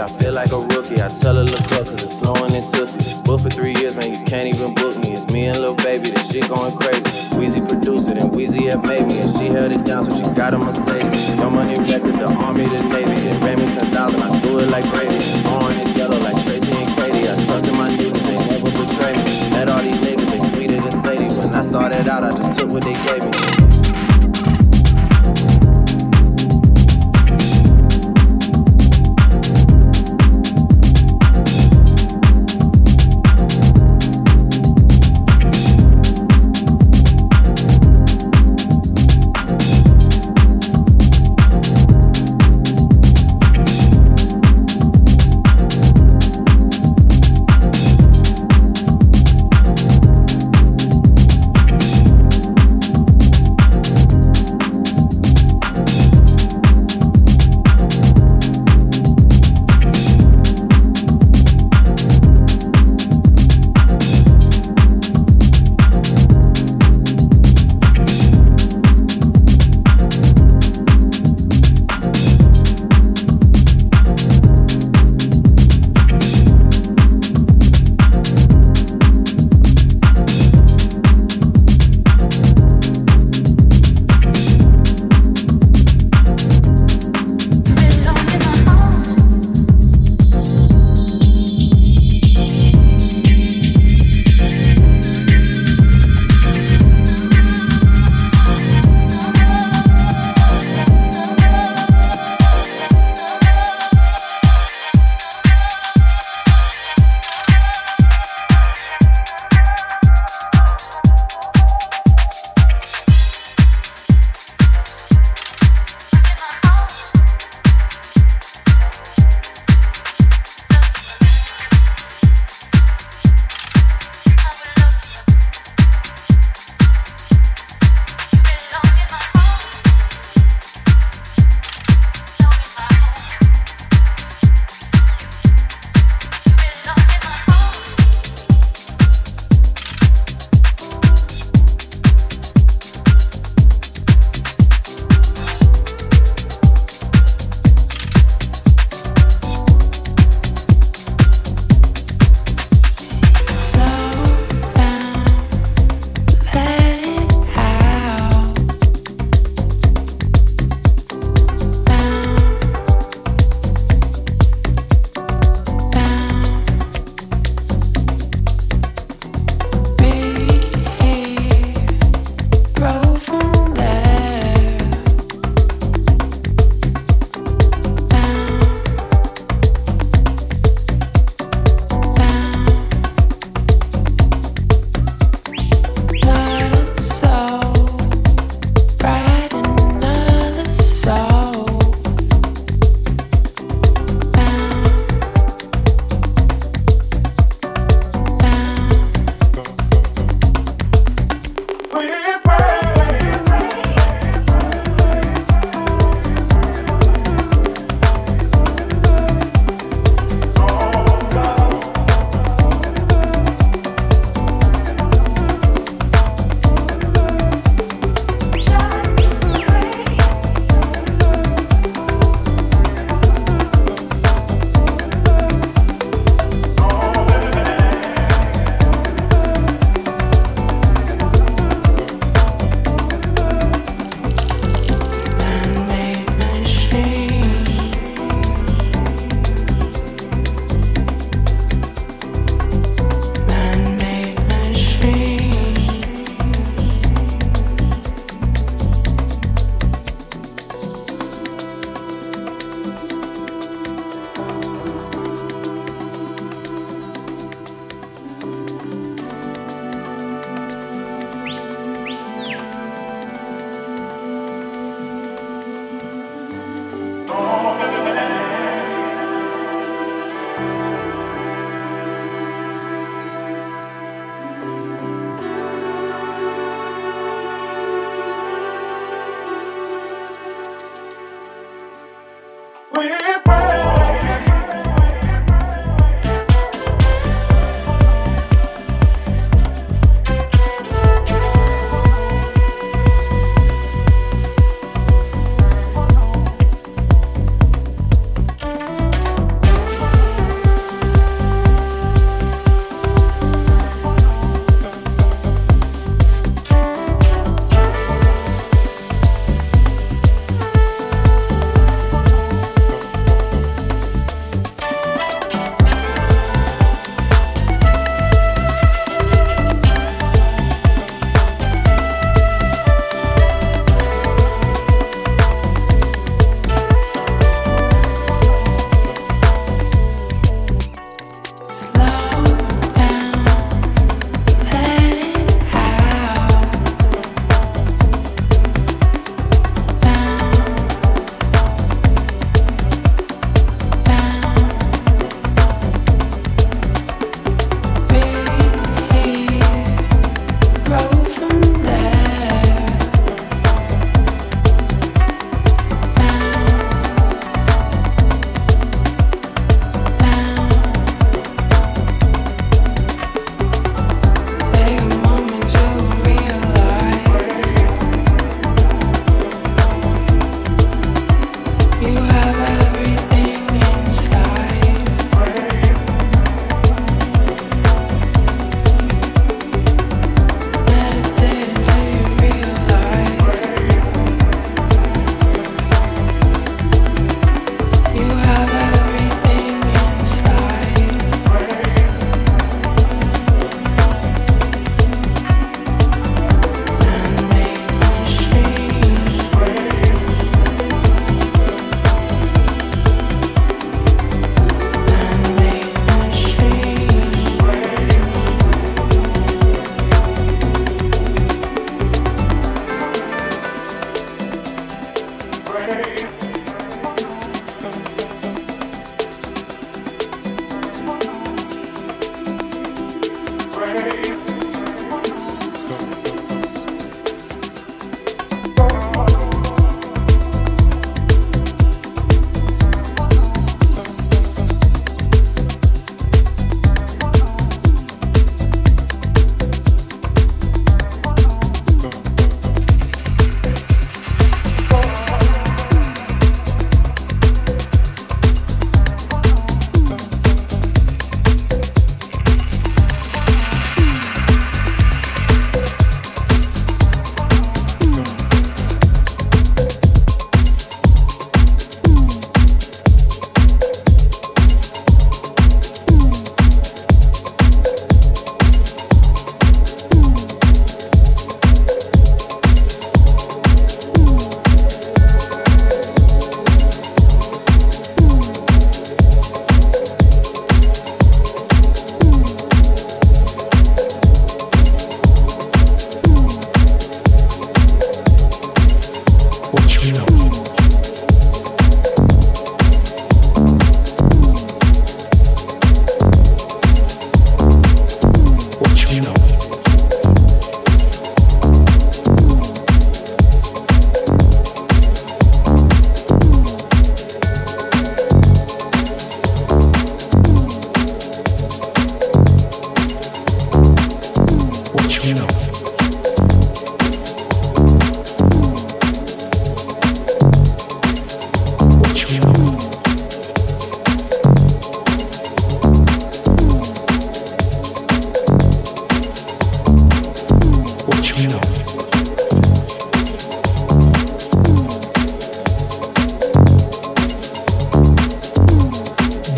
I feel like a rookie. I tell her look up cause it's snowing in Tootsie. Booked for 3 years, man, you can't even book me. It's me and Lil Baby, this shit going crazy. Weezy produced it and Weezy had made me, and she held it down so she got a Mercedes. Your money records, the army, the navy. They ran me 10,000, I do it like Brady. Orange and yellow like Tracy and Katie. I trusted my niggas, they never betrayed me. Met all these niggas, they sweeter than Sadie. When I started out, I just took what they gave me.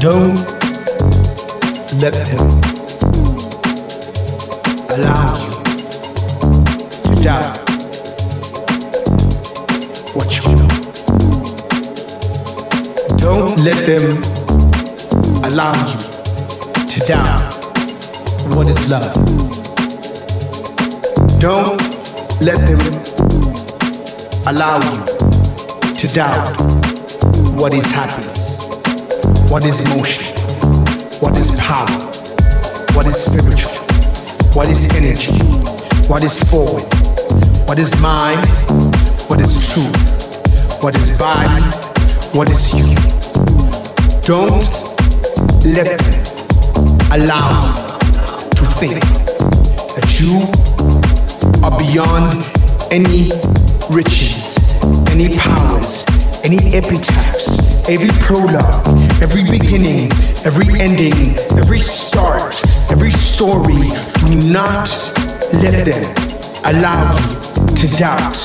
Don't let him allow you to doubt what you know. Don't let them allow you to doubt what is love. Don't let them allow you to doubt what is happiness, what is motion, what is power, what is spiritual, what is energy, what is forward, what is mind, what is truth, what is body, what is you. Don't let them allow you to think that you are beyond any riches, any powers, any epitaphs, every prologue, every beginning, every ending, every start, every story. Do not let them allow you to doubt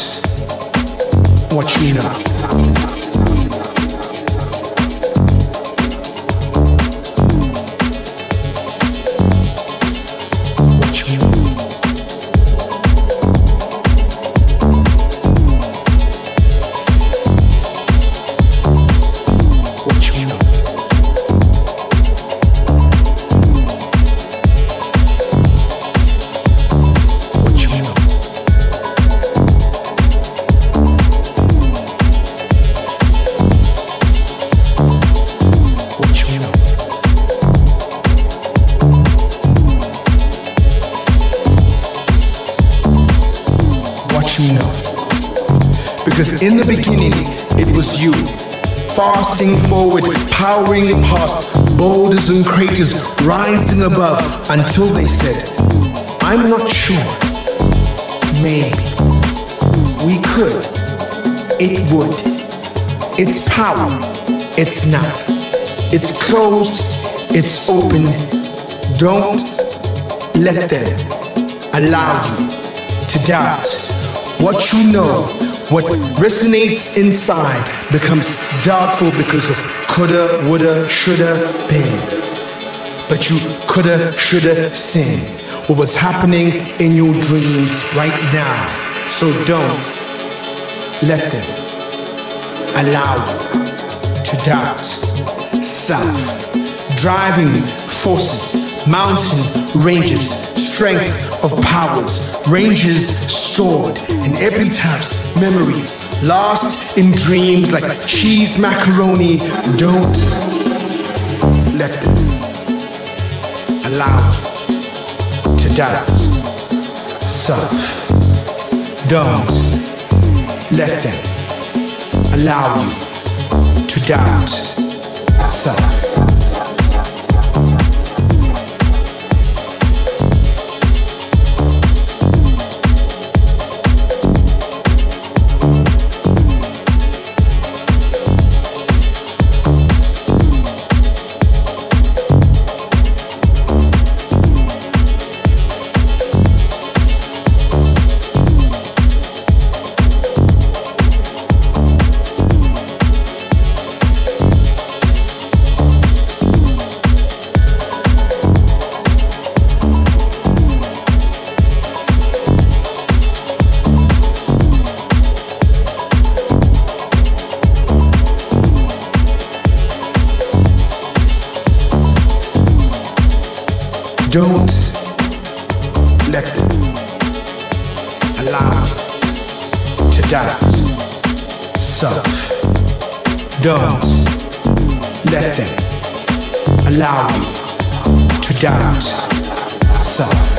what you know. Because in the beginning, it was you, fasting forward, powering past boulders and craters, rising above, until they said, I'm not sure, maybe, we could, it would, it's power, it's not, it's closed, it's open. Don't let them allow you to doubt what you know. What resonates inside becomes doubtful because of coulda, woulda, shoulda been. But you coulda, shoulda sin. What was happening in your dreams right now. So don't let them allow you to doubt self. Driving forces, mountain ranges, strength of powers, ranges stored in every task. Memories lost in dreams like cheese macaroni. Don't let them allow you to doubt self. Don't let them allow you to doubt self. Don't let them allow you to doubt self. Don't let them allow you to doubt self.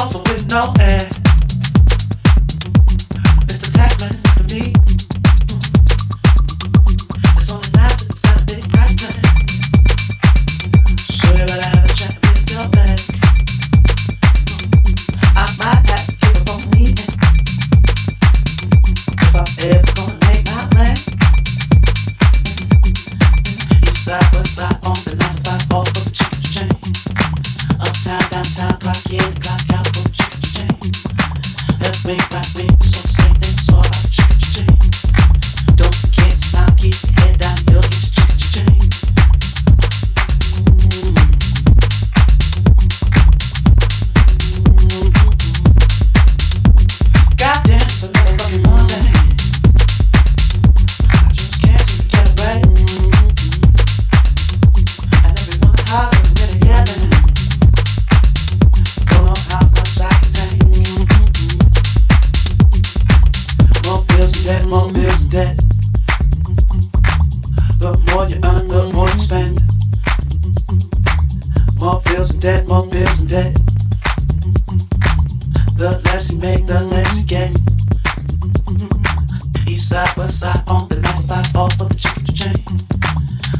also with no end. It's the tax man next to me. It's only nice, it's got a big price tag. So you better have a chat with your bank. I might have to keep up on me. If I'm ever gonna make my plan, east side, west side, on the 9 to 5, all for the chicken to change. Uptown, downtown, clock in, clock out, for the chicken to change. Left wing, right wing, so the same thing, so all about chicken to change. Don't forget, smile, keep your head down, you'll get your chicken to change. Goddamn, it's another fucking Monday. I just can't seem to get away. And everyone's hollering, really yelling. Don't know how much I can take. More pills and debt, more pills and debt. The more you earn, the more you spend. More pills and debt, more pills and debt. The less you make, the less you get. East side, west side, on the 9 to 5, all for the chicken to change.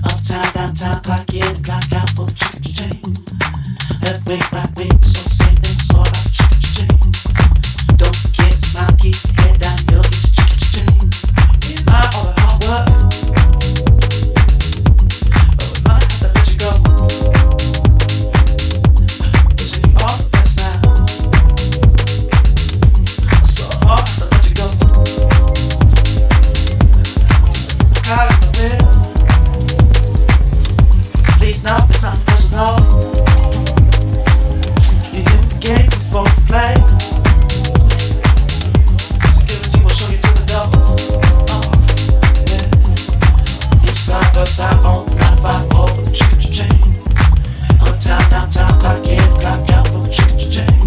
Uptown, downtown, clock in, clock out, for the chicken to change. Left wing, right wing, so the same thing, so all about chicken to change. Don't forget, smile, keep your head down, you'll get your chicken to change. It's not all the hard work, but we might have to let you go. It's not personal. You knew the game before you play. Security will show you to the door. Yeah. Each side, first side, on the 9 to 5, all for the chicken to change. Uptown, downtown, clock in, clock out, for the chicken to change.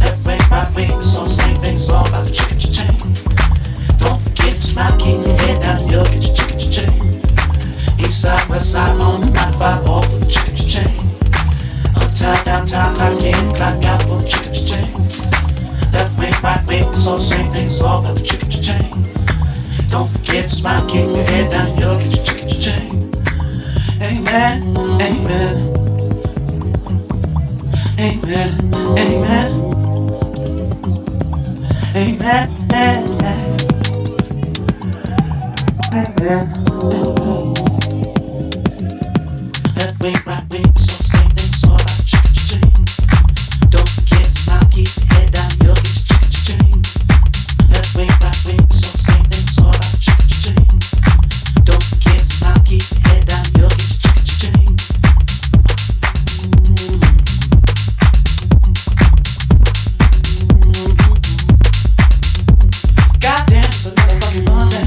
Left wing, right wing, it's all the same thing, it's all about the chicken to change. Don't forget to smile, keep your head down, you'll get your chicken to change. East side, west side, on the 9 to 5, all for the chicken to change. Uptown, downtown, clock in, clock out, for the chicken to change. Left wing, right wing, it's all the same thing, it's all about the chicken to change. Don't forget to smile, keep your head down, and you'll get your chicken to change. Amen, amen. Amen, amen. Amen, amen. Amen, amen. Left wing, right wing, so the same thing, so all about the chicken to change. Don't forget to smile, keep your head down, you'll get your chicken to change. Left wing, right wing, so the same thing, so all about the chicken to change. Don't forget to smile, keep your head down, you'll get your chicken to change. Goddamn, it's another fucking Monday. I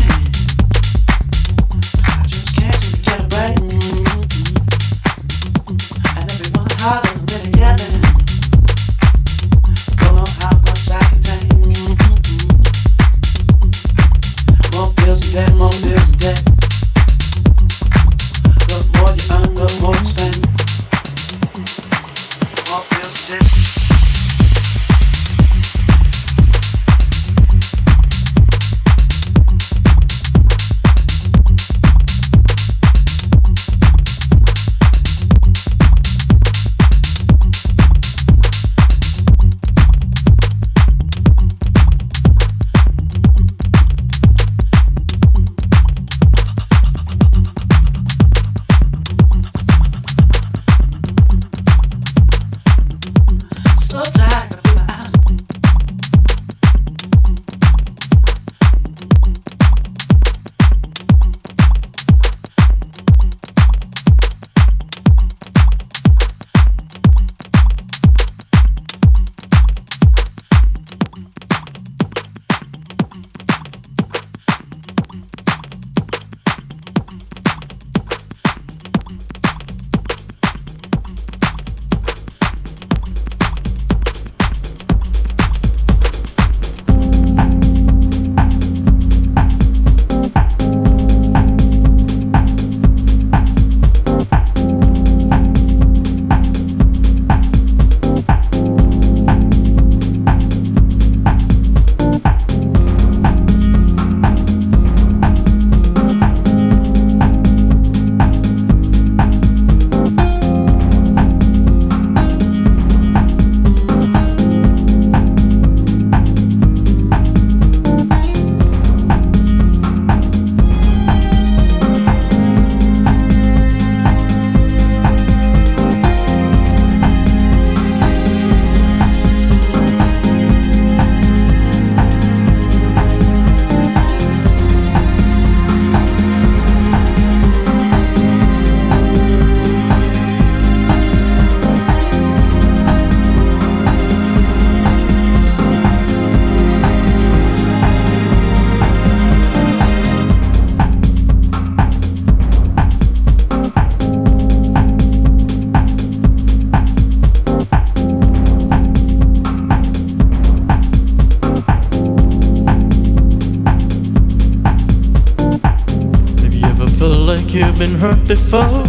you've been hurt before.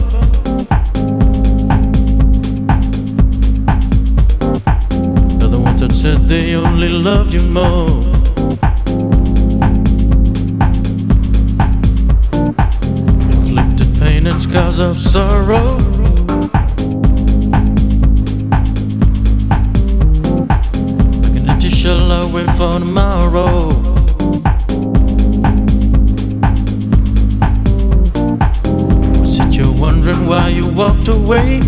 They're the ones that said they only loved you more. Inflicted pain and scars of sorrow. Like an empty shell I wait for tomorrow. Wondering why you walked away.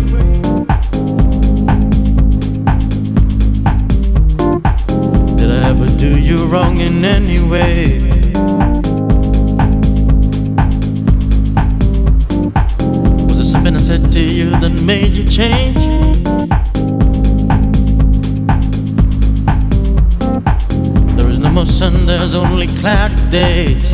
Did I ever do you wrong in any way? Was there something I said to you that made you change? There is no more sun, there's only cloudy days.